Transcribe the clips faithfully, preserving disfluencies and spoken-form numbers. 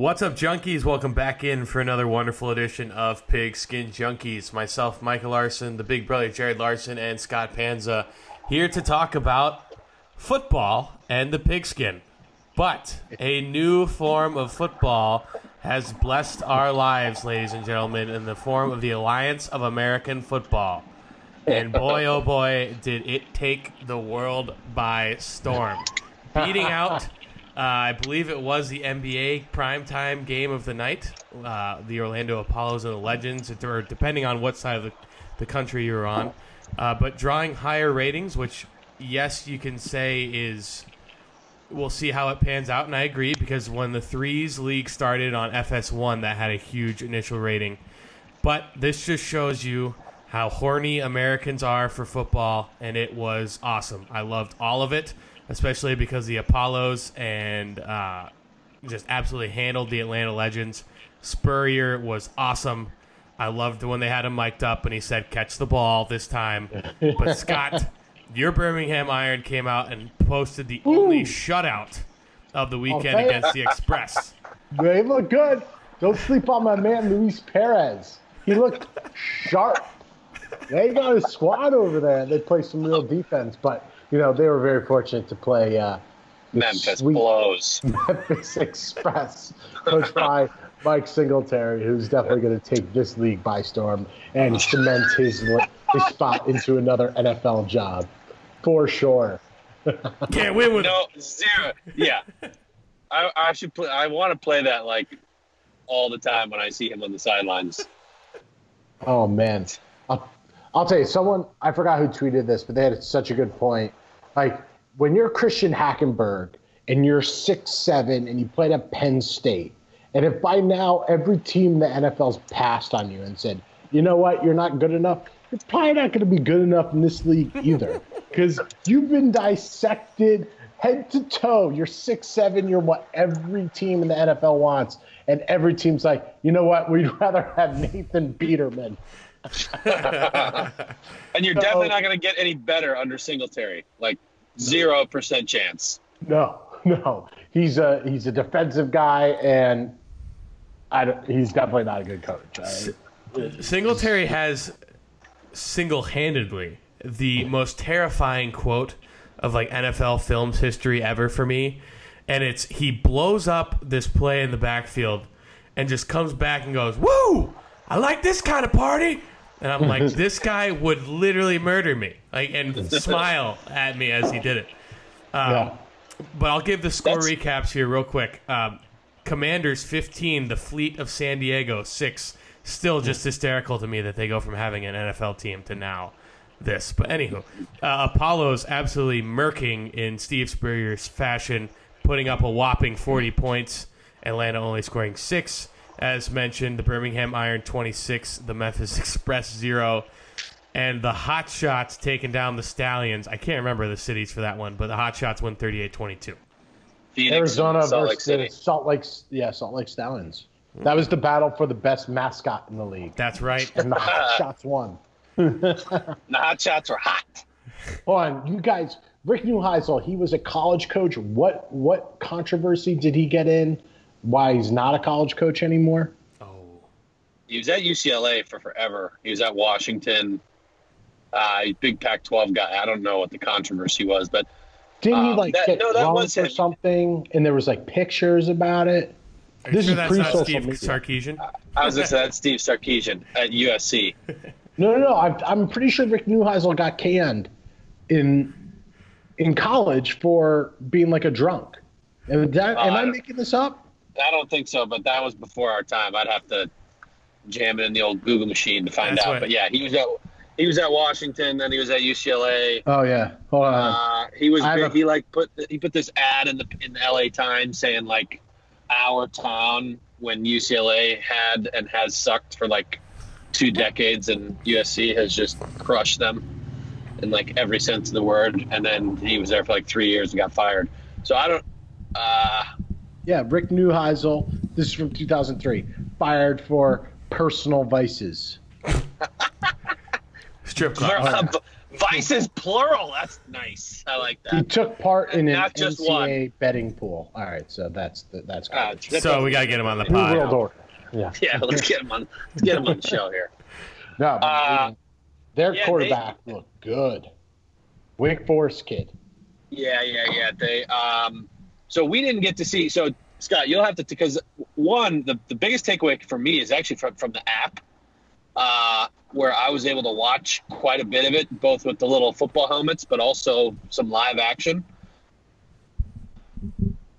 What's up, junkies? Welcome back in for another wonderful edition of Pigskin Junkies. Myself, Michael Larson, the big brother, Jared Larson, and Scott Panza here to talk about football and the pigskin. But a new form of football has blessed our lives, ladies and gentlemen, in the form of the Alliance of American Football. And boy, oh boy, did it take the world by storm. Beating out, uh, I believe it was the N B A primetime game of the night, uh, the Orlando Apollos and the Legends, or depending on what side of the, the country you were on. Uh, but drawing higher ratings, which, yes, you can say is... We'll see how it pans out, and I agree, because when the Threes League started on F S one, that had a huge initial rating. But this just shows you how horny Americans are for football, and it was awesome. I loved all of it, especially because the Apollos and uh, just absolutely handled the Atlanta Legends. Spurrier was awesome. I loved when they had him mic'd up, and he said, catch the ball this time. But Scott... Your Birmingham Iron came out and posted the Ooh. only shutout of the weekend okay. against the Express. They look good. Don't sleep on my man, Luis Perez. He looked sharp. They got a squad over there. They play some real defense, but, you know, they were very fortunate to play uh, Memphis blows. Memphis Express, coached by Mike Singletary, who's definitely going to take this league by storm and cement his, his spot into another N F L job. For sure. Can't win with no zero. Yeah, I, I should play. I want to play that like all the time when I see him on the sidelines. Oh man, I'll, I'll tell you. Someone I forgot who tweeted this, but they had such a good point. Like when you're Christian Hackenberg and you're six seven and you played at Penn State, and if by now every team the N F L's passed on you and said, you know what, you're not good enough. You're probably not going to be good enough in this league either. Because you've been dissected head to toe. You're six seven. You're what every team in the N F L wants. And every team's like, you know what? We'd rather have Nathan Biederman. And you're so, definitely not going to get any better under Singletary. Like, zero percent chance. No, no. He's a, he's a defensive guy, and I don't, he's definitely not a good coach. Right? Singletary has single-handedly the most terrifying quote of like N F L films history ever for me, and it's he blows up this play in the backfield and just comes back and goes, "Woo! I like this kind of party." And I'm like, this guy would literally murder me, like, and smile at me as he did it. Um, yeah. But I'll give the score That's... recaps here real quick. Um, Commanders fifteen, the Fleet of San Diego six. Still just hysterical to me that they go from having an N F L team to now this. But anywho, uh, Apollo's absolutely murking in Steve Spurrier's fashion, putting up a whopping forty points. Atlanta only scoring six. As mentioned, the Birmingham Iron twenty-six, the Memphis Express zero, and the Hot Shots taking down the Stallions. I can't remember the cities for that one, but the Hot Shots won thirty-eight twenty-two. Arizona Salt versus Lake City. Salt Lake, yeah, Salt Lake Stallions. That was the battle for the best mascot in the league. That's right. And the Hot Shots won. The Hot Shots were hot. On you guys, Rick Neuheisel, he was a college coach. What what controversy did he get in? Why he's not a college coach anymore? Oh, he was at U C L A for forever. He was at Washington. Uh, big Pac twelve guy. I don't know what the controversy was, but didn't he like um, that, get no, that was or him. something? And there was like pictures about it. Are this sure is that's not Steve media. Sarkisian? I was going to say that's Steve Sarkisian at U S C. No, no, no. I'm, I'm pretty sure Rick Neuheisel got canned in in college for being like a drunk. And that, uh, am I, I making this up? I don't think so, but that was before our time. I'd have to jam it in the old Google machine to find that's out. What... But yeah, he was at he was at Washington, then he was at U C L A. Oh yeah, hold on. Uh, he was big, a... he like put the, he put this ad in the in the L A Times saying like, our town when U C L A had and has sucked for like two decades and U S C has just crushed them in like every sense of the word. And then he was there for like three years and got fired. So I don't, uh, yeah. Rick Neuheisel, this is from two thousand three, fired for personal vices. Strip club. Twice is plural. That's nice. I like that. He took part in an N C A A one. betting pool. All right, so that's that's good. Uh, so we got to get him on the pod. World order. Yeah, yeah. Let's get him on. Let's get him on the show here. No, uh, their yeah, quarterback they, looked good. Wake Forest kid. Yeah, yeah, yeah. They. Um, so we didn't get to see. So Scott, you'll have to because one, the, the biggest takeaway for me is actually from from the app. Uh, where I was able to watch quite a bit of it, both with the little football helmets, but also some live action.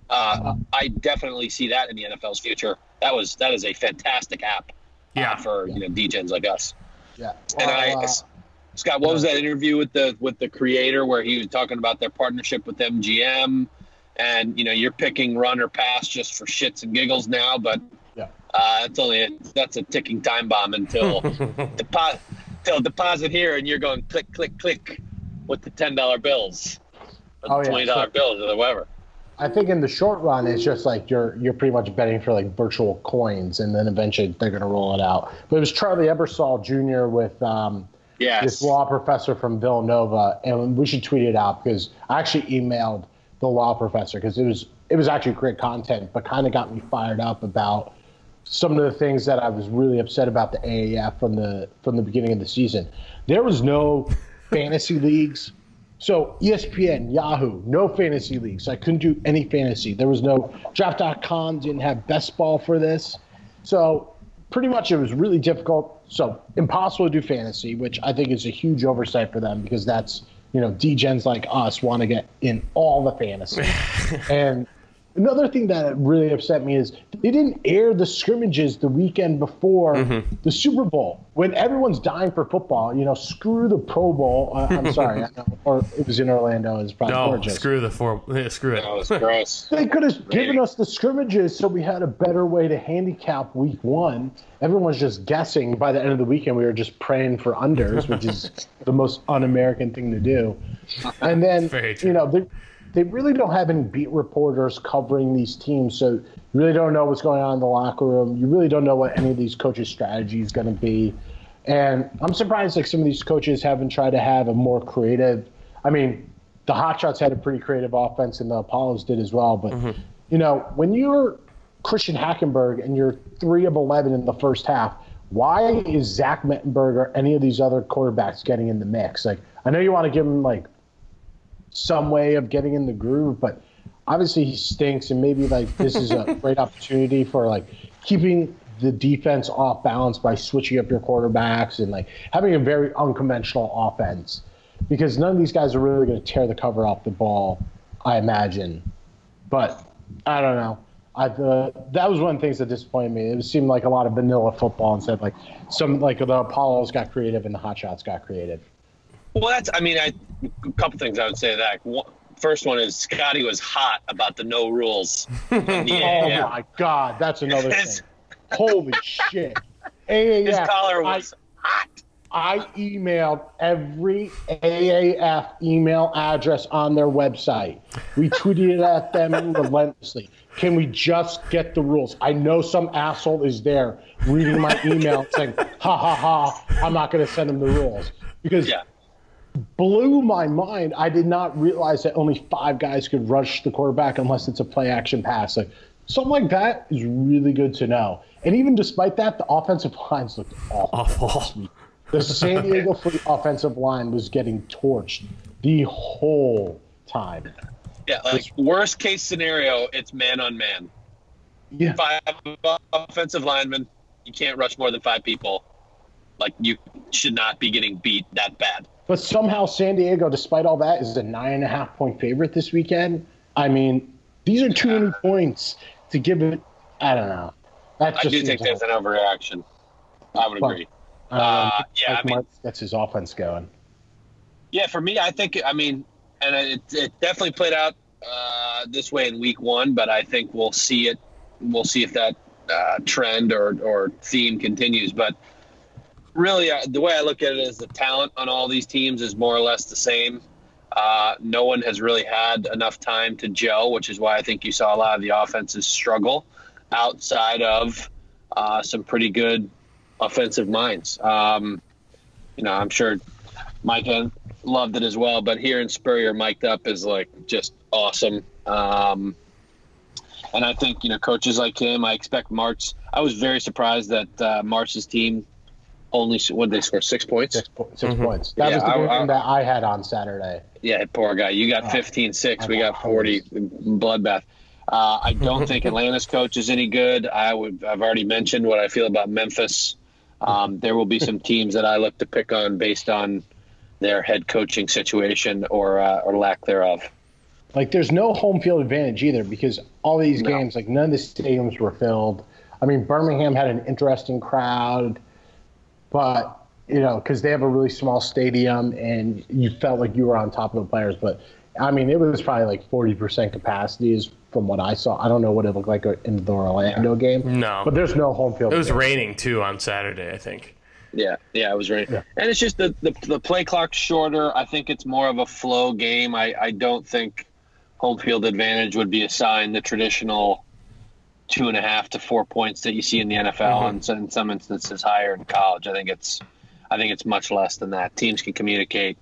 Uh, I definitely see that in the N F L's future. That was that is a fantastic app, yeah, uh, for yeah. you know D-gens like us. Yeah, well, and I, uh, Scott, what was that interview with the with the creator where he was talking about their partnership with M G M, and you know you're picking run or pass just for shits and giggles now, but. Yeah, uh, that's only a, that's a ticking time bomb until deposit until deposit here, and you're going click click click with the ten dollar bills, or oh, twenty dollar yeah. so, bills, or whatever. I think in the short run, it's just like you're you're pretty much betting for like virtual coins, and then eventually they're going to roll it out. But it was Charlie Ebersole Junior with um, yes. this law professor from Villanova, and we should tweet it out because I actually emailed the law professor because it was it was actually great content, but kind of got me fired up about. Some of the things that I was really upset about the A A F from the from the beginning of the season. There was no fantasy leagues. So E S P N, Yahoo, no fantasy leagues. I couldn't do any fantasy. There was no draft dot com, didn't have best ball for this. So pretty much it was really difficult. So impossible to do fantasy, which I think is a huge oversight for them because that's, you know, D-gens like us want to get in all the fantasy. And another thing that really upset me is they didn't air the scrimmages the weekend before mm-hmm. the Super Bowl when everyone's dying for football. You know, screw the Pro Bowl. Uh, I'm sorry, I know, or it was in Orlando. It was probably no, gorgeous. Screw the four. Yeah, screw it. No, it was gross. They could have given us the scrimmages so we had a better way to handicap Week One. Everyone's just guessing. By the end of the weekend, we were just praying for unders, which is the most un-American thing to do. And then you know they. They really don't have any beat reporters covering these teams, so you really don't know what's going on in the locker room. You really don't know what any of these coaches' strategy is going to be. And I'm surprised like some of these coaches haven't tried to have a more creative – I mean, the Hot Shots had a pretty creative offense, and the Apollos did as well. But, mm-hmm. you know, when you're Christian Hackenberg and you're three of eleven in the first half, why is Zach Mettenberger or any of these other quarterbacks getting in the mix? Like, I know you want to give them, like, some way of getting in the groove, but obviously he stinks, and maybe like this is a great opportunity for like keeping the defense off balance by switching up your quarterbacks and like having a very unconventional offense because none of these guys are really going to tear the cover off the ball, I imagine. But I don't know. I uh, that was one of the things that disappointed me. It seemed like a lot of vanilla football instead, like some like the Apollos got creative and the Hot Shots got creative. Well, that's, I mean, I, a couple things I would say to that. One, first one is Scotty was hot about the no rules. In the oh, my God. That's another thing. Holy shit. A A F, his collar was I, hot. I emailed every A A F email address on their website. We tweeted at them relentlessly. Can we just get the rules? I know some asshole is there reading my email saying, ha, ha, ha, I'm not going to send them the rules. Because yeah. blew my mind. I did not realize that only five guys could rush the quarterback unless it's a play-action pass. Like something like that is really good to know. And even despite that, the offensive lines looked awful. awful. The San Diego Fleet offensive line was getting torched the whole time. Yeah, like this, worst-case scenario, it's man-on-man. Yeah. Five offensive linemen, you can't rush more than five people. Like, you should not be getting beat that bad. But somehow San Diego, despite all that, is a nine and a half point favorite this weekend. I mean, these are too yeah. many points to give it. I don't know. That just I do think there's an overreaction. I would but, agree. Uh, uh, yeah, like I mean, Mark gets his offense going. Yeah, for me, I think, I mean, and it, it definitely played out uh, this way in week one, but I think we'll see it. We'll see if that uh, trend or, or theme continues. But really, uh, the way I look at it is the talent on all these teams is more or less the same. Uh, no one has really had enough time to gel, which is why I think you saw a lot of the offenses struggle outside of uh, some pretty good offensive minds. Um, you know, I'm sure Mike loved it as well. But hearing Spurrier mic'd up is, like, just awesome. Um, and I think, you know, coaches like him, I expect March. I was very surprised that uh, March's team only, what did they score, six points? Six, po- six mm-hmm. points. That yeah, was the I, game I, that I had on Saturday. Yeah, poor guy. You got fifteen six. Uh, we got forty. Bloodbath. Uh, I don't think Atlanta's coach is any good. I would, I've already mentioned what I feel about Memphis. Um, there will be some teams that I look to pick on based on their head coaching situation or uh, or lack thereof. Like, there's no home field advantage either, because all these no. games, like, none of the stadiums were filled. I mean, Birmingham had an interesting crowd, but, you know, because they have a really small stadium and you felt like you were on top of the players. But, I mean, it was probably like forty percent capacity is from what I saw. I don't know what it looked like in the Orlando game. No. But there's no home field. It was game. Raining, too, on Saturday, I think. Yeah, yeah, it was raining. Yeah. And it's just the, the the play clock's shorter. I think it's more of a flow game. I, I don't think home field advantage would be assigned the traditional two and a half to four points that you see in the N F L, mm-hmm. and in some instances higher in college. I think it's, I think it's much less than that. Teams can communicate.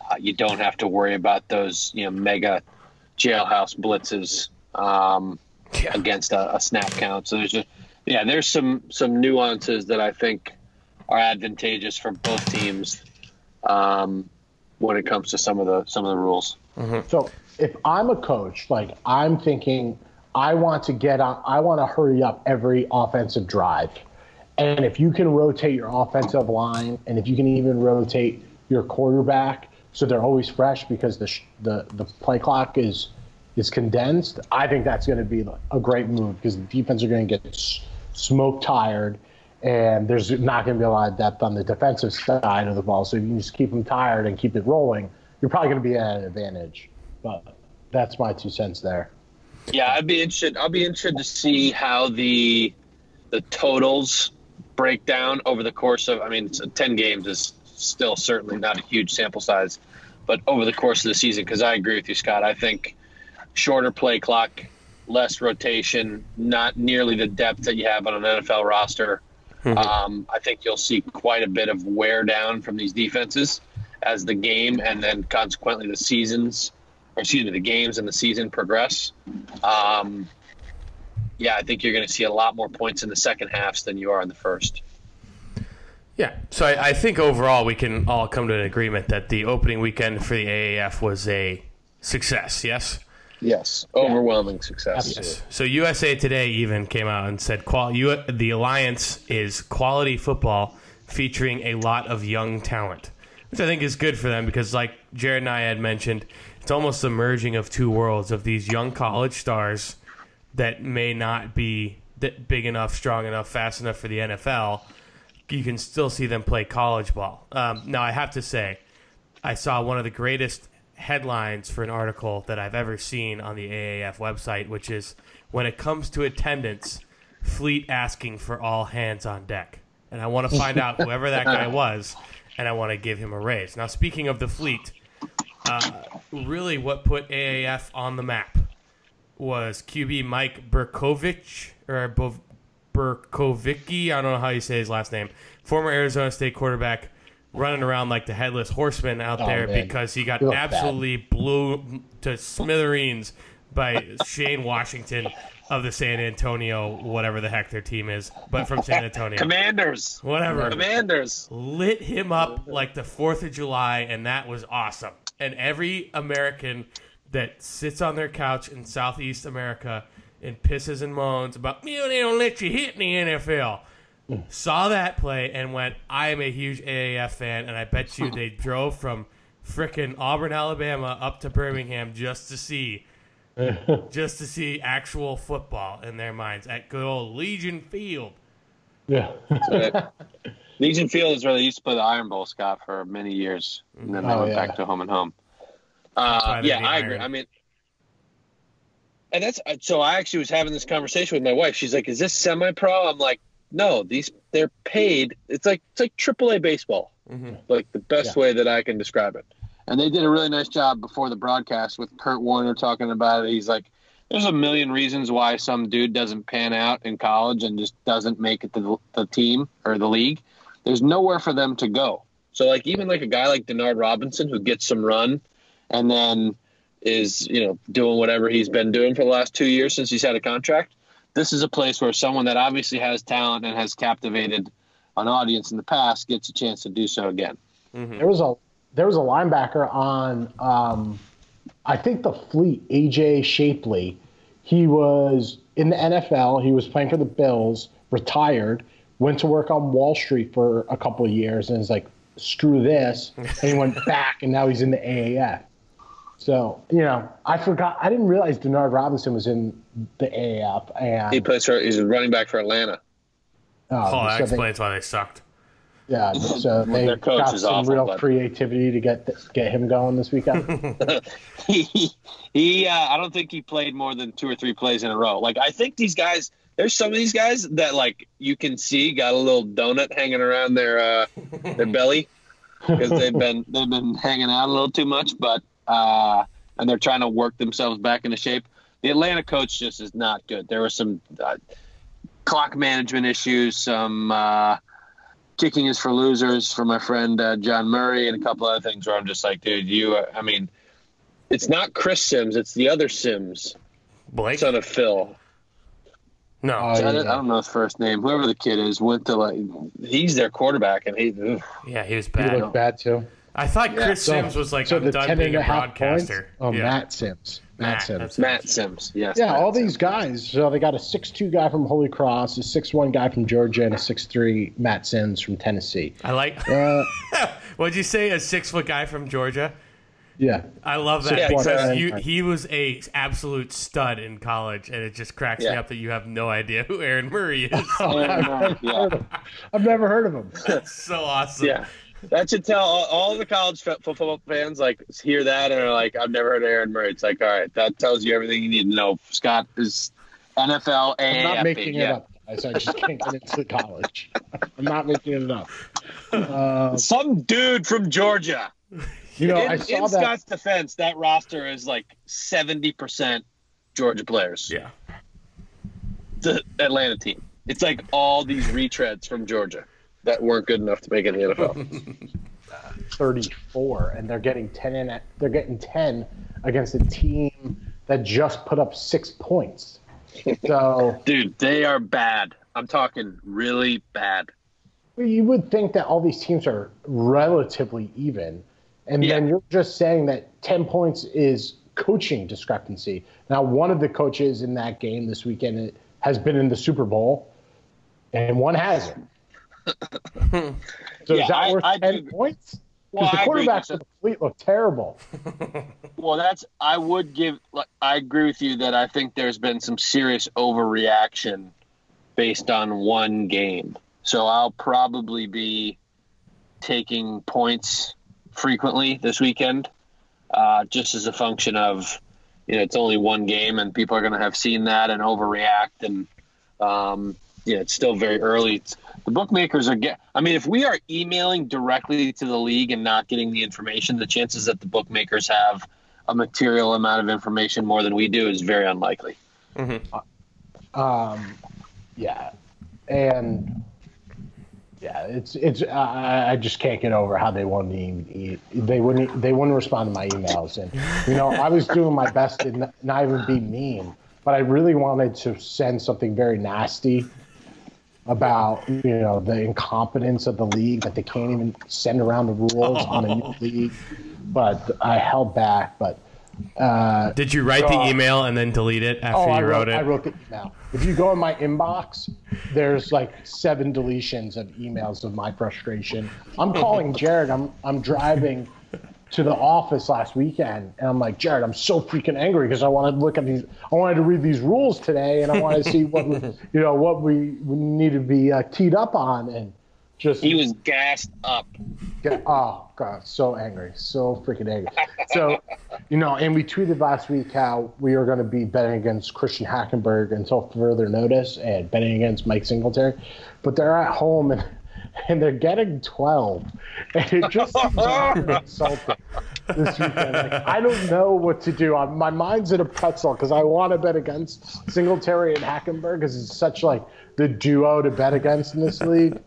Uh, you don't have to worry about those, you know, mega jailhouse blitzes um, yeah. against a, a snap count. So there's just, yeah, there's some some nuances that I think are advantageous for both teams um, when it comes to some of the some of the rules. Mm-hmm. So if I'm a coach, like, I'm thinking, I want to get on. I want to hurry up every offensive drive, and if you can rotate your offensive line, and if you can even rotate your quarterback, so they're always fresh because the sh- the the play clock is is condensed. I think that's going to be a great move, because the defense are going to get s- smoke tired, and there's not going to be a lot of depth on the defensive side of the ball. So if you can just keep them tired and keep it rolling, you're probably going to be at an advantage. But that's my two cents there. Yeah, I'd be interested. I'll be interested to see how the the totals break down over the course of. I mean, ten games is still certainly not a huge sample size, but over the course of the season. Because I agree with you, Scott. I think shorter play clock, less rotation, not nearly the depth that you have on an N F L roster. Mm-hmm. Um, I think you'll see quite a bit of wear down from these defenses as the game, and then consequently the seasons. Or excuse me, the games and the season progress. Um, yeah, I think you're going to see a lot more points in the second halves than you are in the first. Yeah, so I, I think overall we can all come to an agreement that the opening weekend for the A A F was a success, yes? Yes, overwhelming yeah. success. Yes. So U S A Today even came out and said qual- U- the Alliance is quality football featuring a lot of young talent, which I think is good for them because, like Jared and I had mentioned, it's almost the merging of two worlds of these young college stars that may not be that big enough, strong enough, fast enough for the N F L. You can still see them play college ball. Um, now, I have to say, I saw one of the greatest headlines for an article that I've ever seen on the A A F website, which is, when it comes to attendance, Fleet asking for all hands on deck. And I want to find out whoever that guy was, and I want to give him a raise. Now, speaking of the Fleet, Uh, really what put A A F on the map was Q B Mike Berkovich, or Bo- Berkovicki, I don't know how you say his last name, former Arizona State quarterback, running around like the headless horseman out oh, there man. because he got absolutely bad. blew to smithereens by Shane Washington of the San Antonio, whatever the heck their team is, but from San Antonio. Commanders. Whatever. Commanders. Lit him up like the fourth of July, and that was awesome. And every American that sits on their couch in Southeast America and pisses and moans about, man, they don't let you hit in the N F L, mm. saw that play and went, I am a huge A A F fan, and I bet you they drove from frickin' Auburn, Alabama up to Birmingham just to see just to see actual football in their minds at good old Legion Field. Yeah. Legion Field is where they used to play the Iron Bowl, Scott, for many years, and then they oh, went yeah. back to home and home. Uh, yeah, I agree. Iron. I mean, and that's so. I actually was having this conversation with my wife. She's like, "Is this semi-pro?" I'm like, "No, these they're paid. It's like it's like triple A baseball, mm-hmm. like the best yeah. way that I can describe it." And they did a really nice job before the broadcast with Kurt Warner talking about it. He's like, "There's a million reasons why some dude doesn't pan out in college and just doesn't make it to the, the team or the league." There's nowhere for them to go. So, like, even like a guy like Denard Robinson, who gets some run and then is, you know, doing whatever he's been doing for the last two years since he's had a contract, this is a place where someone that obviously has talent and has captivated an audience in the past gets a chance to do so again. Mm-hmm. There was a there was a linebacker on, um, I think, the Fleet, A J Shapely. He was in the N F L. He was playing for the Bills, retired, went to work on Wall Street for a couple of years, and is like, screw this, and he went back, and now he's in the A A F. So, you know, I forgot. I didn't realize Denard Robinson was in the A A F. And he plays for, he's a running back for Atlanta. Oh, oh that so explains they, why they sucked. Yeah, so they their coach got is some awful, real but... creativity to get this, get him going this weekend. he, he uh, I don't think he played more than two or three plays in a row. Like, I think these guys, there's some of these guys that, like, you can see got a little donut hanging around their uh, their belly because they've been they've been hanging out a little too much, but uh, and they're trying to work themselves back into shape. The Atlanta coach just is not good. There were some uh, clock management issues, some uh, kicking is for losers from my friend uh, John Murray, and a couple other things where I'm just like, dude, you. Uh, I mean, it's not Chris Sims; it's the other Sims, Blake, son of Phil. No, uh, I, don't, I don't know his first name. Whoever the kid is went to like he's their quarterback, and he ugh. yeah, he was bad. He looked bad too. I thought yeah. Chris so, Sims was like so I'm done being a broadcaster. Points? Oh, yeah. Matt Sims. Matt, Matt Sims. Sims. Matt Sims. Yes. Yeah, Matt all Sims. These guys. So they got a six two guy from Holy Cross, a six one guy from Georgia, and a six three Matt Sims from Tennessee. I like. Uh, What'd you say? A six foot guy from Georgia. Yeah, I love that yeah, because you, he was a absolute stud in college, and it just cracks yeah. me up that you have no idea who Aaron Murray is. Oh, I've, never yeah. I've never heard of him. That's so awesome. Yeah, that should tell all, all the college football fans like hear that and are like, I've never heard of Aaron Murray. It's like, all right, that tells you everything you need to know. Scott is N F L. I'm not making it up. So I just can't get into college. I'm not making it up. Uh, Some dude from Georgia. You know, in, I saw in that, Scott's defense, that roster is like seventy percent Georgia players. Yeah. The Atlanta team. It's like all these retreads from Georgia that weren't good enough to make it in the N F L. thirty-four, and they're getting ten in. At, they're getting ten against a team that just put up six points. So, dude, they are bad. I'm talking really bad. You would think that all these teams are relatively even. And yeah. then you're just saying that ten points is coaching discrepancy. Now, one of the coaches in that game this weekend has been in the Super Bowl, and one hasn't. So yeah, is that I, worth I, ten I, points? Because well, the quarterbacks of the Fleet look terrible. Well, that's I would give like, – I agree with you that I think there's been some serious overreaction based on one game. So I'll probably be taking points – frequently this weekend, uh, just as a function of, you know, it's only one game and people are going to have seen that and overreact. And, um, yeah, it's still very early. It's, the bookmakers are get. I mean, if we are emailing directly to the league and not getting the information, the chances that the bookmakers have a material amount of information more than we do is very unlikely. Mm-hmm. Um, yeah. And, Yeah, it's it's. Uh, I just can't get over how they wouldn't even they wouldn't they wouldn't respond to my emails, and you know I was doing my best to n- not even be mean, but I really wanted to send something very nasty about you know the incompetence of the league that they can't even send around the rules oh. on a new league, but I held back. But uh, did you write so, the email and then delete it after oh, you I wrote, wrote it? I wrote the email. If you go in my inbox, there's like seven deletions of emails of my frustration. I'm calling Jared. I'm I'm driving to the office last weekend, and I'm like, Jared, I'm so freaking angry because I wanted to look at these. I wanted to read these rules today, and I wanted to see what we, you know what we, we need to be uh, teed up on, and just he was gassed up. Get, oh god, so angry, so freaking angry. So. You know, and we tweeted last week how we are going to be betting against Christian Hackenberg until further notice and betting against Mike Singletary. But they're at home, and, and they're getting twelve. And it just seems insulting this weekend. Like, I don't know what to do. I'm, my mind's in a pretzel because I want to bet against Singletary and Hackenberg because it's such, like, the duo to bet against in this league.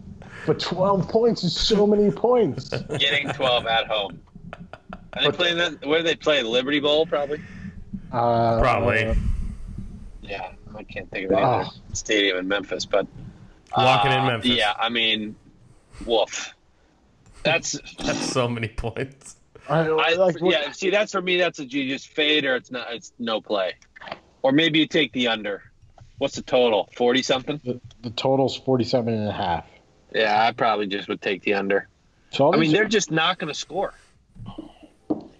But twelve points is so many points. Getting twelve at home. Are they playing that? Where do they play? Liberty Bowl, probably. Uh, probably. Uh, yeah, I can't think of any other uh, stadium in Memphis, but uh, locking in Memphis. Yeah, I mean, woof. That's that's so many points. I, I, like, yeah, see, that's for me. That's a you just fade, or it's not. It's no play, or maybe you take the under. What's the total? Forty something. The, the total's forty-seven and a half. Yeah, I probably just would take the under. So I mean, they're just not going to score.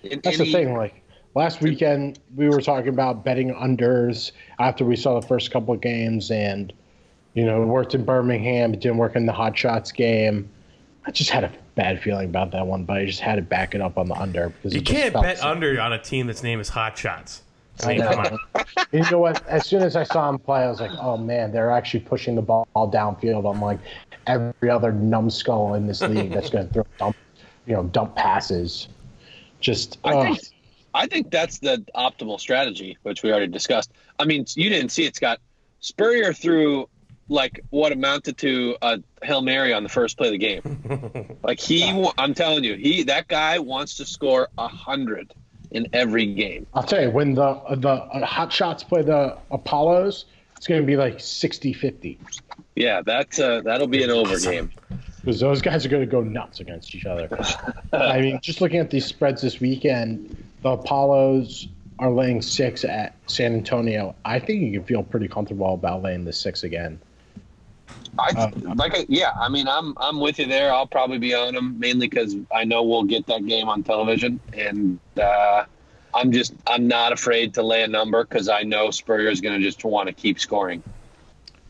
In that's any, the thing. Like last weekend, we were talking about betting unders after we saw the first couple of games, and you know, it worked in Birmingham. It didn't work in the Hot Shots game. I just had a bad feeling about that one, but I just had to back it up on the under because you can't bet so. under on a team that's named as Hot Shots. I mean, come on. You know what? As soon as I saw him play, I was like, "Oh man, they're actually pushing the ball downfield." I'm like, every other numbskull in this league that's going to throw dump, you know, dump passes. Just, I uh, think, I think that's the optimal strategy, which we already discussed. I mean, you didn't see it, Scott. Spurrier threw like what amounted to a Hail Mary on the first play of the game. Like he, I'm telling you, he that guy wants to score a hundred in every game. I'll tell you, when the the Hot Shots play the Apollos, it's going to be like sixty fifty. Yeah, that's uh, that'll be an over game. Because those guys are going to go nuts against each other. I mean, just looking at these spreads this weekend, the Apollos are laying six at San Antonio. I think you can feel pretty comfortable about laying the six again. I um, like, I, yeah. I mean, I'm I'm with you there. I'll probably be on them mainly because I know we'll get that game on television, and uh, I'm just I'm not afraid to lay a number because I know Spurrier is going to just want to keep scoring.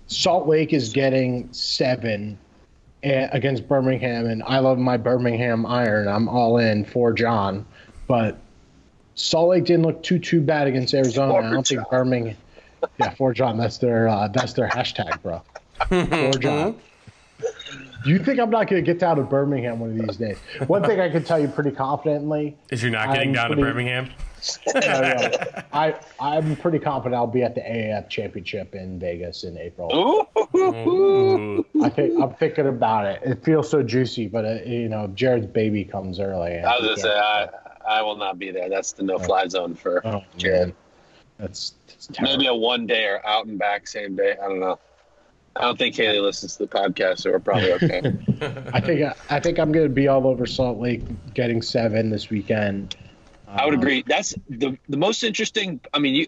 Salt Lake is getting seven against Birmingham, and I love my Birmingham Iron. I'm all in for John, but Salt Lake didn't look too too bad against Arizona. For I don't John. think Birmingham. Yeah, for John. That's their uh, that's their hashtag, bro. Or John. Do you think I'm not going to get down to Birmingham one of these days? One thing I can tell you pretty confidently is you're not getting I'm down pretty, to Birmingham. No, no, I I'm pretty confident I'll be at the A A F Championship in Vegas in April. Ooh. I think I'm thinking about it. It feels so juicy, but uh, you know, Jared's baby comes early. I was going to say I, I will not be there. That's the no fly zone for oh, Jared. That's, that's terrible. Maybe a one day or out and back same day. I don't know. I don't think Haley listens to the podcast, so we're probably okay. I think I think I'm going to be all over Salt Lake getting seven this weekend. I would um, agree. That's the the most interesting. I mean, you.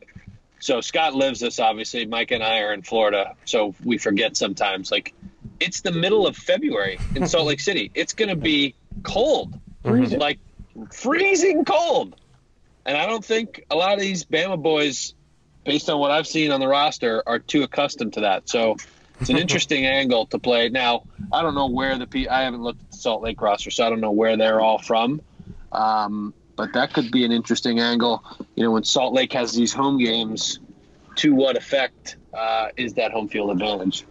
So Scott lives this, obviously. Mike and I are in Florida, so we forget sometimes. Like, it's the middle of February in Salt Lake City. It's going to be cold, freezing. like freezing cold. And I don't think a lot of these Bama boys, based on what I've seen on the roster, are too accustomed to that. So. It's an interesting angle to play. Now, I don't know where the P- – I haven't looked at the Salt Lake roster, so I don't know where they're all from. Um, but that could be an interesting angle. You know, when Salt Lake has these home games, to what effect uh, is that home field advantage?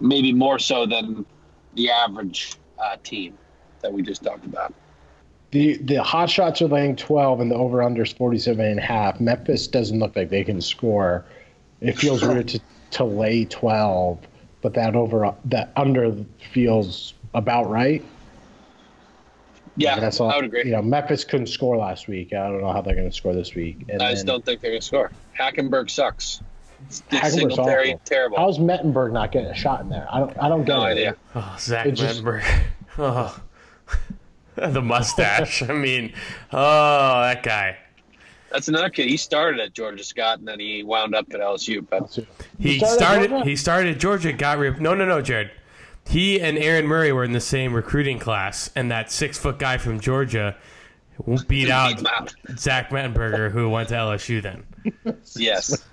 Maybe more so than the average uh, team that we just talked about. The the Hot Shots are laying twelve, and the over-under is forty-seven and a half. Memphis doesn't look like they can score. It feels weird to, to lay twelve. But that over that under feels about right. Yeah, that's all, I would agree. You know, Memphis couldn't score last week. I don't know how they're going to score this week. And I just then, don't think they're going to score. Hackenberg sucks. Hackenberg's Singletary, awful. Terrible. How's Mettenberg not getting a shot in there? I don't. I don't get no it. idea. Oh, Zach Mettenberg. Oh, the mustache. I mean, oh, that guy. That's another kid. He started at Georgia, Scott, and then he wound up at L S U. But he started. He started at Georgia. Got re- no, no, no, Jared. He and Aaron Murray were in the same recruiting class, and that six foot guy from Georgia beat out Zach Mettenberger, who went to L S U. Then yes,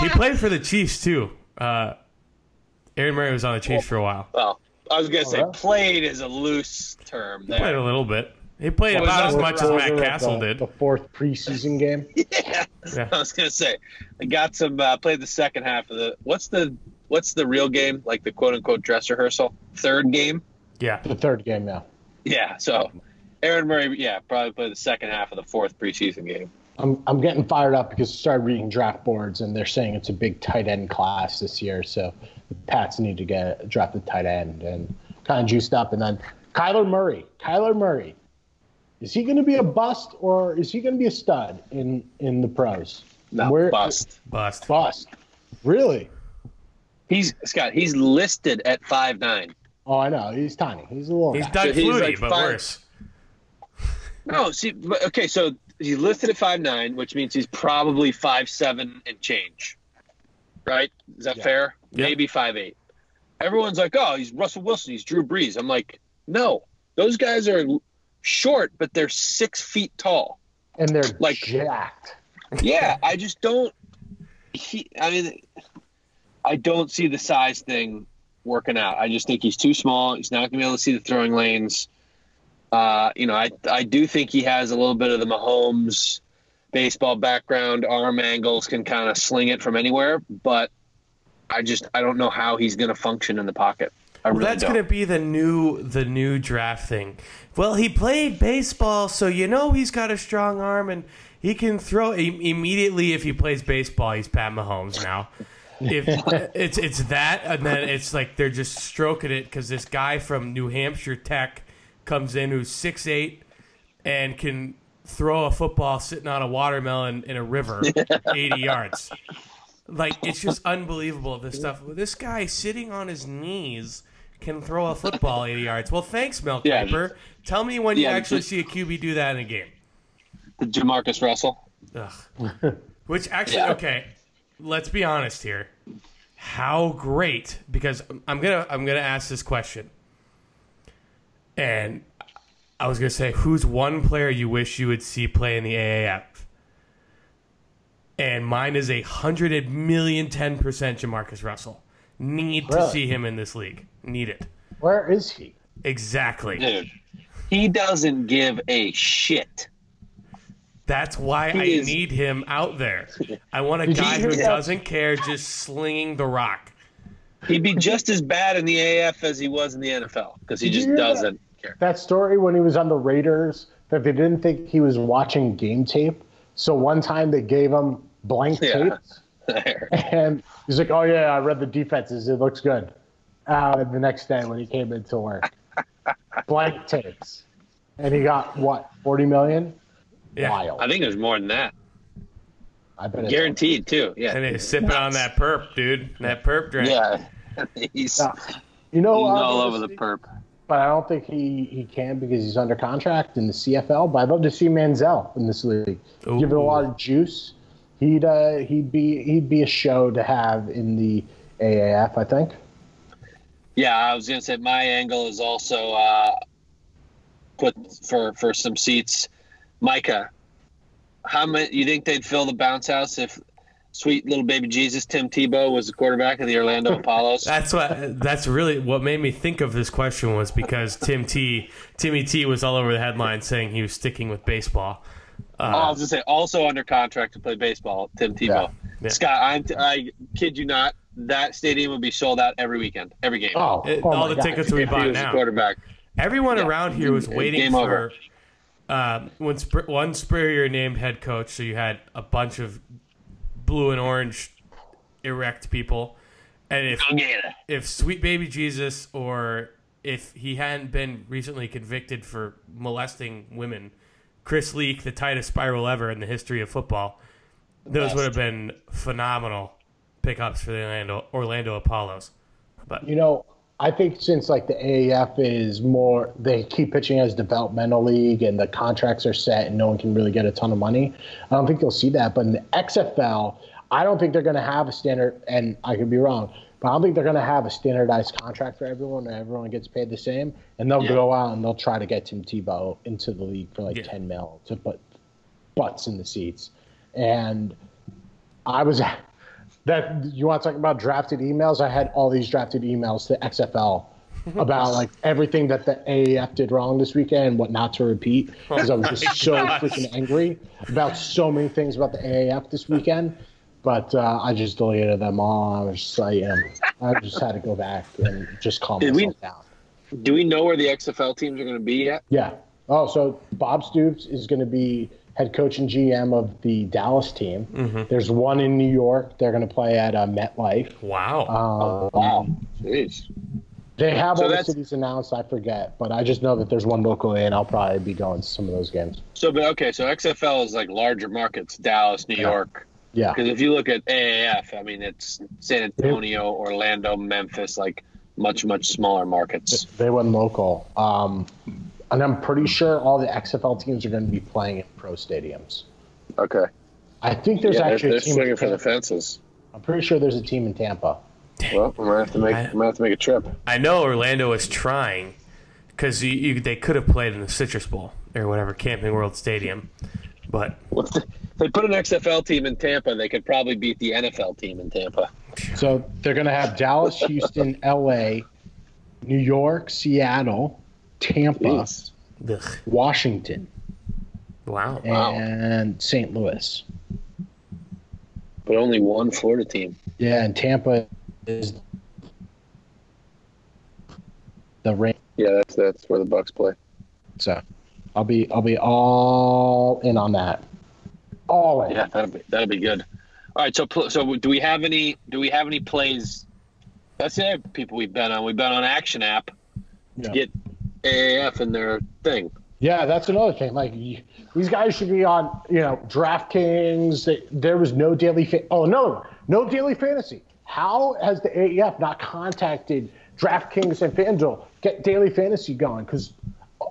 he played for the Chiefs too. Uh, Aaron Murray was on the Chiefs well, for a while. Well, I was gonna say right. played is a loose term. There. He played a little bit. He played well, about as much as Matt Castle the, did. The fourth preseason game. yeah. yeah, I was gonna say, I got some. Uh, played the second half of the. What's the What's the real game? Like the quote unquote dress rehearsal. Third game. Yeah, the third game now. Yeah. So, Aaron Murray. Yeah, probably played the second half of the fourth preseason game. I'm I'm getting fired up because I started reading draft boards, and they're saying it's a big tight end class this year. So the Pats need to get draft a tight end, and kind of juiced up. And then Kyler Murray, Kyler Murray, is he going to be a bust or is he going to be a stud in, in the pros? No, Where, bust, bust, bust. Really? He's Scott. He's listed at five nine. Oh, I know. He's tiny. He's a little. He's guy. Doug so Flutie, like but five, worse. No, see, okay, so he's listed at five nine, which means he's probably five seven and change, right? Is that yeah. fair? Yeah. Maybe five eight. Everyone's like, oh, he's Russell Wilson, he's Drew Brees. I'm like, no, those guys are short, but they're six feet tall, and they're like jacked. Yeah, I just don't. He, I mean, I don't see the size thing working out. I just think he's too small. He's not going to be able to see the throwing lanes. Uh, you know, I I do think he has a little bit of the Mahomes baseball background. Arm angles, can kind of sling it from anywhere, but I just I don't know how he's going to function in the pocket. I really well, that's going to be the new the new draft thing. Well, he played baseball, so you know he's got a strong arm and he can throw immediately. If he plays baseball, he's Pat Mahomes now. If it's it's that, and then it's like they're just stroking it because this guy from New Hampshire Tech comes in who's six eight and can throw a football sitting on a watermelon in a river eighty yards. Like, it's just unbelievable, this stuff. This guy sitting on his knees can throw a football eighty yards. Well, thanks, Mel yeah, Kiper. Tell me when yeah, you actually just, see a Q B do that in a game. Jamarcus Russell. Ugh. Which actually, yeah. okay, let's be honest here. How great, because I'm gonna I'm gonna ask this question. And I was going to say, who's one player you wish you would see play in the A A F? And mine is a hundred million ten percent Jamarcus Russell. Need really? to see him in this league. Need it. Where is he? Exactly. Dude, he doesn't give a shit. That's why he I is... need him out there. I want a guy who doesn't care, just slinging the rock. He'd be just as bad in the A A F as he was in the N F L because he just yeah. doesn't care. That story when he was on the Raiders, that they didn't think he was watching game tape. So one time they gave him blank yeah. tape. And he's like, oh, yeah, I read the defenses. It looks good. Uh, and the next day when he came into work, blank tapes. And he got, what, forty million dollars? Yeah. Wild. I think it was more than that. I bet guaranteed too. Yeah, and he's sipping on that perp, dude. That perp drink. Yeah, he's uh, you know he's all over the perp. But I don't think he, he can because he's under contract in the C F L. But I'd love to see Manziel in this league. Ooh. Give it a lot of juice. He'd uh, he'd be he'd be a show to have in the A A F, I think. Yeah, I was gonna say my angle is also uh, put for for some seats, Micah. How many you think they'd fill the bounce house if sweet little baby Jesus Tim Tebow was the quarterback of the Orlando Apollos? That's what. That's really what made me think of this question was because Tim T, Timmy T was all over the headlines saying he was sticking with baseball. Uh, I was gonna say also under contract to play baseball, Tim Tebow. Yeah, yeah. Scott, I'm t- I kid you not, that stadium would be sold out every weekend, every game. Oh, it, oh all the God. tickets we bought now. Quarterback. Everyone yeah. around here was waiting game for. Over. Uh, when Sp- one Spurrier named head coach, so you had a bunch of blue and orange erect people, and if if Sweet Baby Jesus or if he hadn't been recently convicted for molesting women, Chris Leak, the tightest spiral ever in the history of football, those Best. would have been phenomenal pickups for the Orlando, Orlando Apollos. But you know. I think since like the A A F is more, they keep pitching as developmental league and the contracts are set and no one can really get a ton of money. I don't think you'll see that. But in the X F L, I don't think they're going to have a standard, and I could be wrong, but I don't think they're going to have a standardized contract for everyone and everyone gets paid the same. And they'll yeah. go out and they'll try to get Tim Tebow into the league for like yeah. ten mil to put butts in the seats. And I was – That you want to talk about drafted emails? I had all these drafted emails to X F L about like everything that the A A F did wrong this weekend and what not to repeat because oh I was just so gosh. freaking angry about so many things about the A A F this weekend. But uh, I just deleted them all. I was just like, um, I just had to go back and just calm did myself we, down. Do we know where the X F L teams are going to be yet? Yeah. Oh, so Bob Stoops is going to be head coach and G M of the Dallas team. Mm-hmm. There's one in New York. They're going to play at uh, MetLife. Wow. Um, oh, wow. Jeez. They have so all the cities announced. I forget, but I just know that there's one locally, and I'll probably be going to some of those games. So, but okay, so X F L is like larger markets, Dallas, New yeah. York. Yeah. Because if you look at A A F, I mean, it's San Antonio, Orlando, Memphis, like much, much smaller markets. They went local. Um, and I'm pretty sure all the X F L teams are going to be playing in pro stadiums. Okay. I think there's yeah, actually they're, a team. They're swinging for the fences. I'm pretty sure there's a team in Tampa. Dang. Well, we might have to make I, might have to make a trip. I know Orlando is trying because you, you, they could have played in the Citrus Bowl or whatever Camping World Stadium, but if they put an X F L team in Tampa, they could probably beat the N F L team in Tampa. So they're going to have Dallas, Houston, L A, New York, Seattle, Tampa, Jeez. Washington, wow, and wow. Saint Louis. But only one Florida team. Yeah, and Tampa. Is the rain. Yeah, that's that's where the Bucks play. So, I'll be I'll be all in on that. All in. Yeah, that'll be that'll be good. All right, so so do we have any do we have any plays? That's the other people we bet on. We bet on Action App to yeah. get A A F in their thing. Yeah, that's another thing. Like these guys should be on, you know, DraftKings. They, there was no daily. Fa- oh, no, no daily fantasy. How has the A A F not contacted DraftKings and FanDuel? Get daily fantasy going because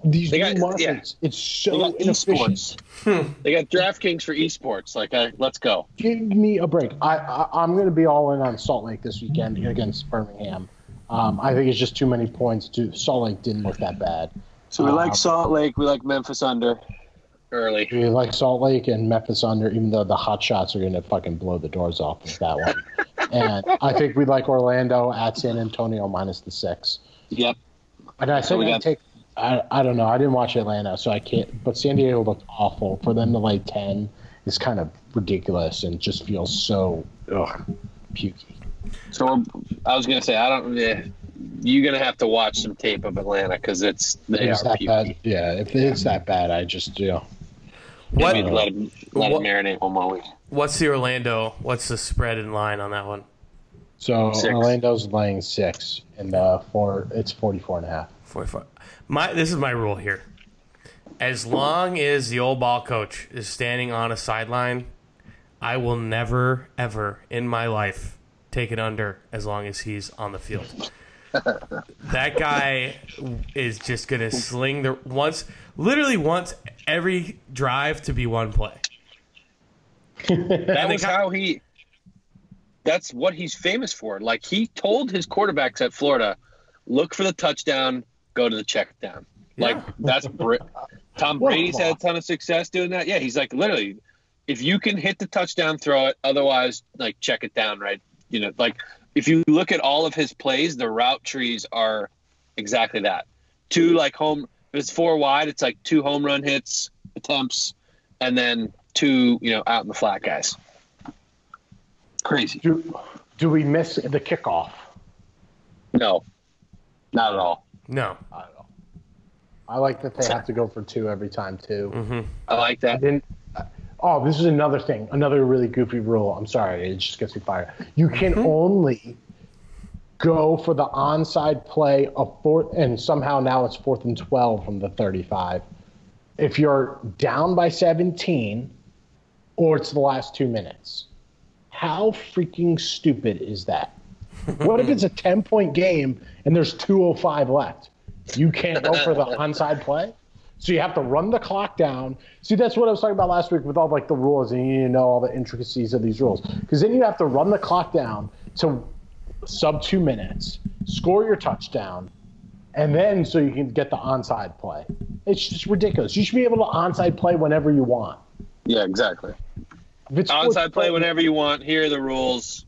these got, new markets, yeah. it's so inefficient. Hmm. They got DraftKings for esports. Like, I, let's go. Give me a break. I, I, I'm going to be all in on Salt Lake this weekend against Birmingham. Um, I think it's just too many points. To, Salt Lake didn't look that bad. So we um, like Salt Lake. We like Memphis under early. We like Salt Lake and Memphis under, even though the Hot Shots are going to fucking blow the doors off with that one. And I think we'd like Orlando at San Antonio minus the six. Yep. And I think I take. I I don't know. I didn't watch Atlanta, so I can't. But San Diego looked awful. For them to lay ten is kind of ridiculous and just feels so ugh, pukey. So I was gonna say I don't. Yeah, you're gonna have to watch some tape of Atlanta because it's they it's are that bad. Yeah, if it's that bad, I just you know. What? Maybe let him, let what, him marinate one more week. What's the Orlando? What's the spread in line on that one? So six. Orlando's laying six, and uh, four. It's forty-four and a half. Forty-four. My this is my rule here. As long as the old ball coach is standing on a sideline, I will never, ever in my life take it under. As long as he's on the field, that guy is just gonna sling the once. Literally wants every drive to be one play. That was how he – that's what he's famous for. Like, he told his quarterbacks at Florida, look for the touchdown, go to the check down. Yeah. Like, that's – Tom Brady's had a ton of success doing that. Yeah, he's like, literally, if you can hit the touchdown, throw it. Otherwise, like, check it down, right? You know, like, if you look at all of his plays, the route trees are exactly that. Two, like, home – if it's four wide, it's like two home run hits, attempts, and then two, you know, out in the flat guys. Crazy. Do, do we miss the kickoff? No. Not at all. No. Not at all. I like that they have to go for two every time, too. Mm-hmm. I like that. I didn't, oh, this is another thing. Another really goofy rule. I'm sorry. It just gets me fired. You can mm-hmm. only go for the onside play of fourth, and somehow now it's fourth and twelve from the thirty-five. If you're down by seventeen, or it's the last two minutes, how freaking stupid is that? What if it's a ten-point game and there's two oh five left? You can't go for the onside play, so you have to run the clock down. See, that's what I was talking about last week with all like the rules, and you need to know all the intricacies of these rules because then you have to run the clock down to sub two minutes, score your touchdown, and then so you can get the onside play. It's just ridiculous. You should be able to onside play whenever you want. Yeah, exactly. Onside play whenever you want. Here are the rules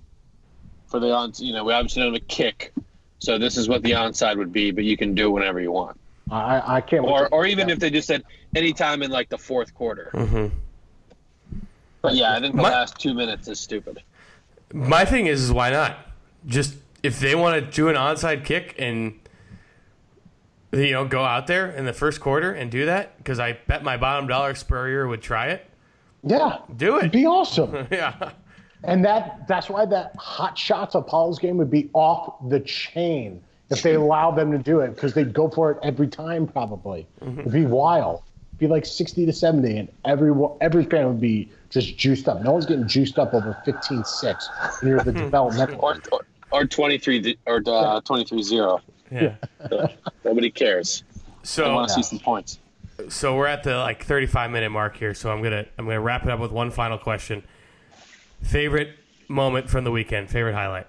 for the on. You know, we obviously don't have a kick, so this is what the onside would be, but you can do it whenever you want. I, I can't. Or, or even if they just said any time in like the fourth quarter. Mm-hmm. But yeah, I think the my, last two minutes is stupid. My thing is, is why not? Just if they want to do an onside kick and you know, go out there in the first quarter and do that? Because I bet my bottom dollar Spurrier would try it. Yeah. Do it. It'd be awesome. Yeah. And that that's why that Hot Shots Apollos game would be off the chain if they allowed them to do it, because they'd go for it every time probably. Mm-hmm. It'd be wild. It'd be like sixty to seventy, and every, every fan would be just juiced up. No one's getting juiced up over fifteen six near the developmental. Or, or, or twenty-three or uh, twenty-three zero. Yeah. So, nobody cares. So I want to yeah. see some points. So we're at the like thirty-five minute mark here. So I'm gonna I'm gonna wrap it up with one final question. Favorite moment from the weekend? Favorite highlight?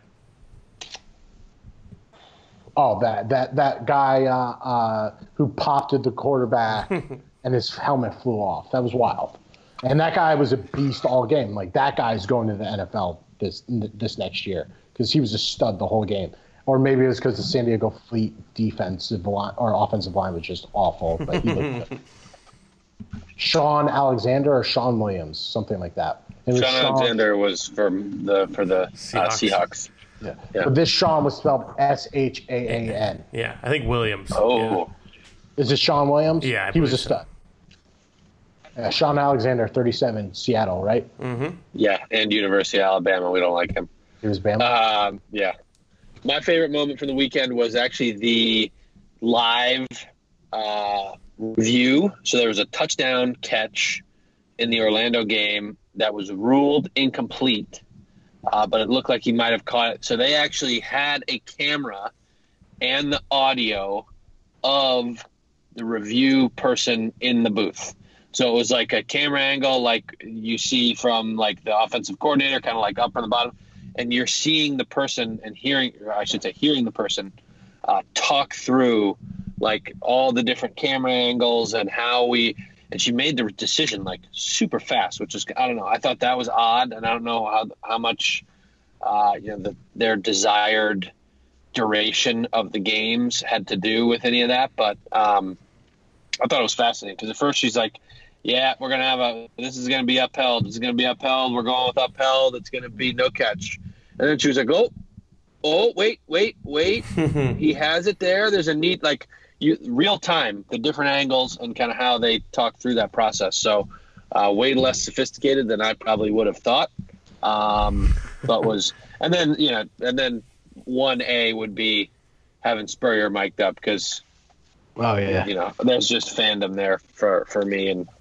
Oh, that that that guy uh, uh, who popped at the quarterback and his helmet flew off. That was wild. And that guy was a beast all game. Like, that guy's going to the N F L this this next year because he was a stud the whole game. Or maybe it was because the San Diego Fleet defensive line or offensive line was just awful. But he looked good. Sean Alexander or Sean Williams, something like that. It was Sean, Sean Alexander was for the for the Seahawks. Uh, Seahawks. Yeah. yeah. But this Sean was spelled S H A A N. Yeah, I think Williams. Oh. Yeah. Is it Sean Williams? Yeah, I he was a stud. So. Uh, Sean Alexander, thirty-seven, Seattle, right? Mm-hmm. Yeah, and University of Alabama. We don't like him. He was Bama? Uh, yeah. My favorite moment from the weekend was actually the live uh, review. So there was a touchdown catch in the Orlando game that was ruled incomplete, uh, but it looked like he might have caught it. So they actually had a camera and the audio of the review person in the booth. So it was like a camera angle like you see from like the offensive coordinator, kind of like up on the bottom. And you're seeing the person and hearing, or I should say hearing the person uh, talk through like all the different camera angles and how we, and she made the decision like super fast, which is, I don't know. I thought that was odd. And I don't know how, how much, uh, you know, the, their desired duration of the games had to do with any of that. But um, I thought it was fascinating because at first she's like, yeah, we're going to have a – this is going to be upheld. It's going to be upheld. We're going with upheld. It's going to be no catch. And then she was like, oh, oh, wait, wait, wait. He has it there. There's a neat – like you real time, the different angles and kind of how they talk through that process. So uh, way less sophisticated than I probably would have thought. Um, but was – and then, you know, and then one A would be having Spurrier mic'd up because, oh, yeah. you know, there's just fandom there for, for me and –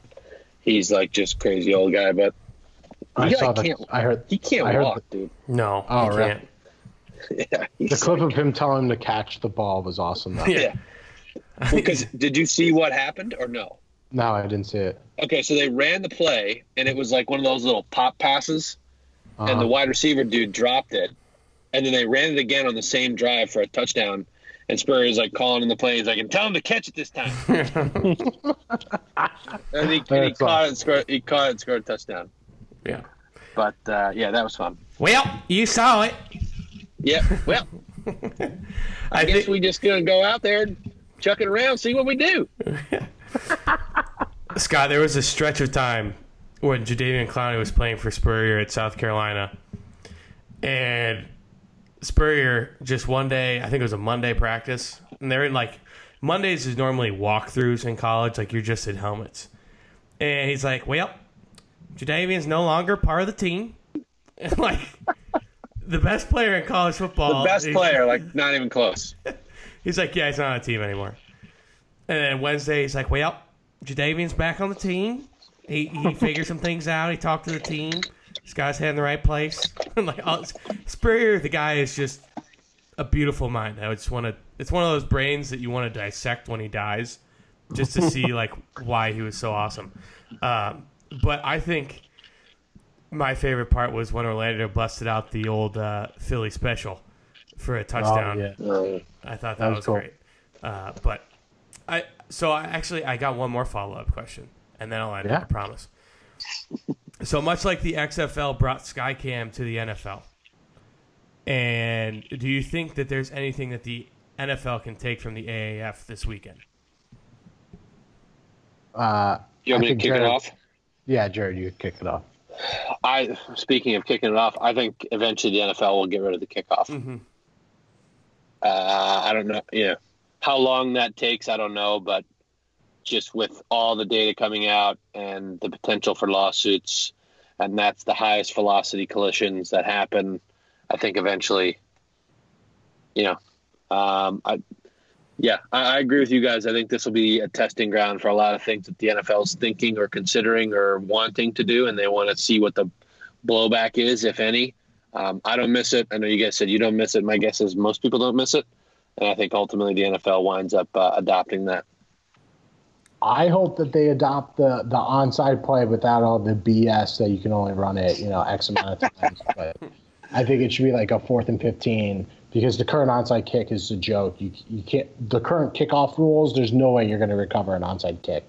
he's like just crazy old guy, but I yeah, saw that. I heard he can't I walk, the, dude. No, oh, he right. can't. yeah, the clip like, of him telling him to catch the ball was awesome. Though. Yeah, because well, did you see what happened or no? No, I didn't see it. Okay, so they ran the play, and it was like one of those little pop passes, uh-huh. and the wide receiver dude dropped it, and then they ran it again on the same drive for a touchdown. And Spurrier's like calling in the play. He's like, and tell him to catch it this time. and he, and he caught it and scored, he caught it and scored a touchdown. Yeah. But, uh, yeah, that was fun. Well, you saw it. Yeah, well, I, I guess th- we just going to go out there and chuck it around, see what we do. Scott, there was a stretch of time when Jadeveon Clowney was playing for Spurrier at South Carolina. And Spurrier just one day, I think it was a Monday practice, and they're in like Mondays is normally walkthroughs in college, like you're just in helmets. And he's like, well, Jadeveon's no longer part of the team. And like the best player in college football. The best player, like not even close. He's like, yeah, he's not on a team anymore. And then Wednesday he's like, well, Jadeveon's back on the team. He he figured some things out, he talked to the team. This guy's head in the right place. like all, Spurrier, the guy is just a beautiful mind. I just want to. It's one of those brains that you want to dissect when he dies, just to see like why he was so awesome. Um, but I think my favorite part was when Orlando busted out the old uh, Philly special for a touchdown. Oh, yeah. I thought that, that was, was cool. great. Uh, but I so I actually I got one more follow up question, and then I'll end it. Yeah. I promise. So much like the X F L brought Skycam to the N F L, and do you think that there's anything that the N F L can take from the A A F this weekend? Uh, you want me to kick Jared, it off? Yeah, Jared, you kick it off. I, speaking of kicking it off, I think eventually the N F L will get rid of the kickoff. Mm-hmm. Uh, I don't know. Yeah, How long that takes, I don't know, but just with all the data coming out and the potential for lawsuits, and that's the highest velocity collisions that happen, I think eventually, you know, um, I, yeah, I, I agree with you guys. I think this will be a testing ground for a lot of things that the N F L's thinking or considering or wanting to do, and they want to see what the blowback is, if any. Um, I don't miss it. I know you guys said you don't miss it. My guess is most people don't miss it, and I think ultimately the N F L winds up uh, adopting that. I hope that they adopt the, the onside play without all the B S that you can only run it, you know, X amount of times. But I think it should be like a fourth and fifteen because the current onside kick is a joke. You you can't the current kickoff rules. There's no way you're going to recover an onside kick.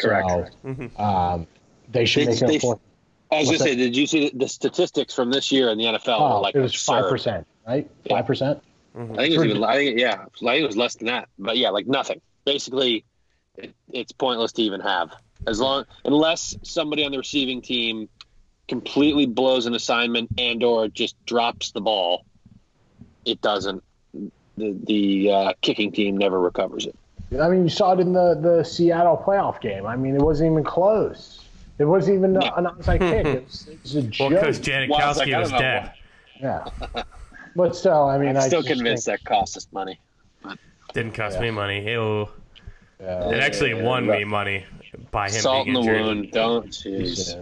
Correct. So, mm-hmm. um, they should they, make they, it a fourth. I was going to say, did you see the statistics from this year in the N F L? Oh, were like it was five percent, right? Five yeah. percent. Mm-hmm. I think it was even. I think yeah. I think it was less than that. But yeah, like nothing. Basically. It, it's pointless to even have as long unless somebody on the receiving team completely blows an assignment and or just drops the ball. It doesn't. The the uh, kicking team never recovers it. I mean, you saw it in the, the Seattle playoff game. I mean, it wasn't even close. It wasn't even no. an onside kick. It was, it was a joke. Well, because Janikowski well, was, like, was dead. Why. Yeah, but still, I mean, I'm still I convinced think... that cost us money. Didn't cost yeah. me money. Ew. Yeah, it actually yeah, won yeah. me money by him Salt being injured. Salt in the wound, don't choose.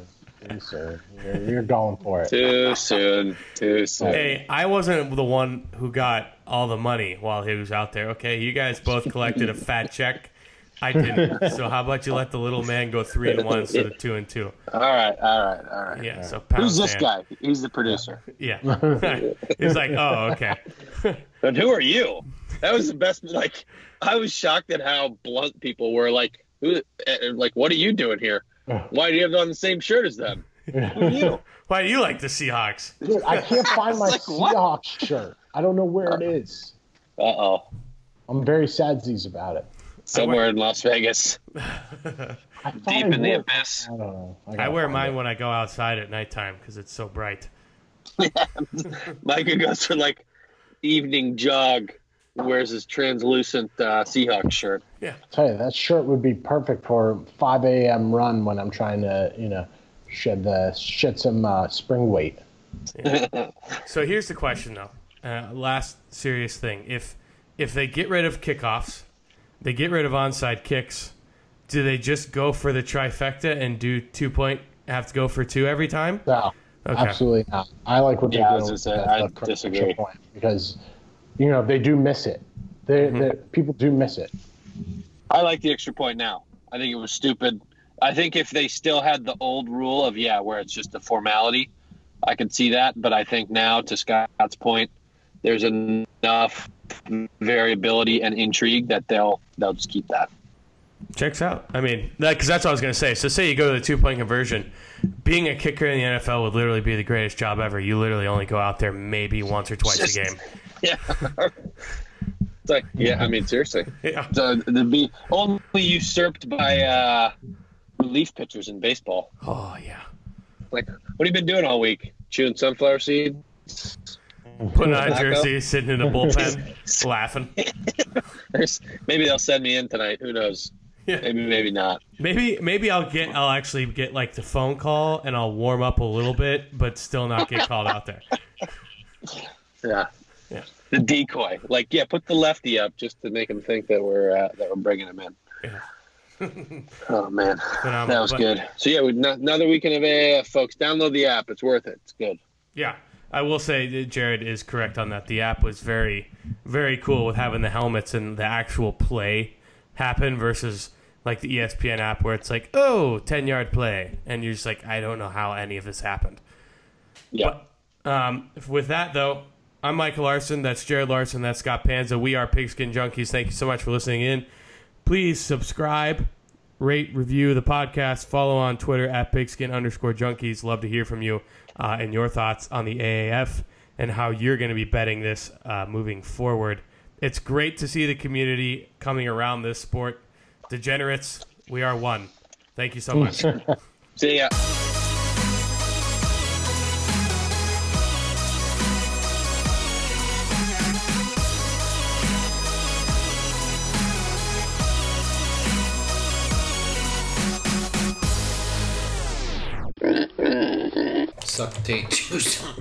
Too soon. You're, you're going for it. Too soon. Too soon. Hey, I wasn't the one who got all the money while he was out there, okay? You guys both collected a fat check. I didn't. So how about you let the little man go three and one instead of two and two? All right, all right, all right. Yeah, all right. So pound Who's this man. guy? He's the producer. Yeah. He's like, oh, okay. But who are you? That was the best, like... I was shocked at how blunt people were. Like, who, like, what are you doing here? Why do you have on the same shirt as them? Who are you? Why do you like the Seahawks? Dude, I can't find my like, Seahawks shirt. I don't know where it is. Uh oh. I'm very sadsies about it. Somewhere wear, in Las Vegas. Deep in the abyss. I don't know. I, I wear mine it. when I go outside at nighttime because it's so bright. Yeah. Micah goes for like evening jog. Wears his translucent uh, Seahawks shirt. Yeah, I'll tell you that shirt would be perfect for five a.m. run when I'm trying to, you know, shed the shed some uh, spring weight. Yeah. So here's the question, though. Uh, last serious thing: if if they get rid of kickoffs, they get rid of onside kicks. Do they just go for the trifecta and do two point? Have to go for two every time? No, okay. Absolutely not. I like what they're yeah, doing. Say, I disagree because. You know, they do miss it. They, mm-hmm. they, people do miss it. I like the extra point now. I think it was stupid. I think if they still had the old rule of, yeah, where it's just a formality, I could see that. But I think now, to Scott's point, there's enough variability and intrigue that they'll they'll just keep that. Checks out. I mean, because that, that's what I was going to say. So say you go to the two-point conversion. Being a kicker in the N F L would literally be the greatest job ever. You literally only go out there maybe once or twice just, a game. Yeah. It's like, yeah, I mean, seriously. Yeah. So the be only usurped by uh, relief pitchers in baseball. Oh, yeah. Like, what have you been doing all week? Chewing sunflower seeds? Putting on a jersey, sitting in a bullpen, laughing. There's, maybe they'll send me in tonight. Who knows? Yeah. Maybe, maybe not. Maybe, maybe I'll get, I'll actually get like the phone call and I'll warm up a little bit, but still not get called out there. Yeah, yeah. The decoy, like, yeah, put the lefty up just to make him think that we're uh, that we're bringing him in. Yeah. Oh man, phenomenal. That was but, good. So yeah, we, another weekend of A A F, folks. Download the app; it's worth it. It's good. Yeah, I will say that Jared is correct on that. The app was very, very cool with having the helmets and the actual play happen versus. Like the E S P N app where it's like, oh, ten-yard play. And you're just like, I don't know how any of this happened. Yeah. But, um, with that, though, I'm Michael Larson. That's Jared Larson. That's Scott Panza. We are Pigskin Junkies. Thank you so much for listening in. Please subscribe, rate, review the podcast. Follow on Twitter at Pigskin underscore Junkies. Love to hear from you uh, and your thoughts on the A A F and how you're going to be betting this uh, moving forward. It's great to see the community coming around this sport. Degenerates, we are one. Thank you so much. See ya. take two.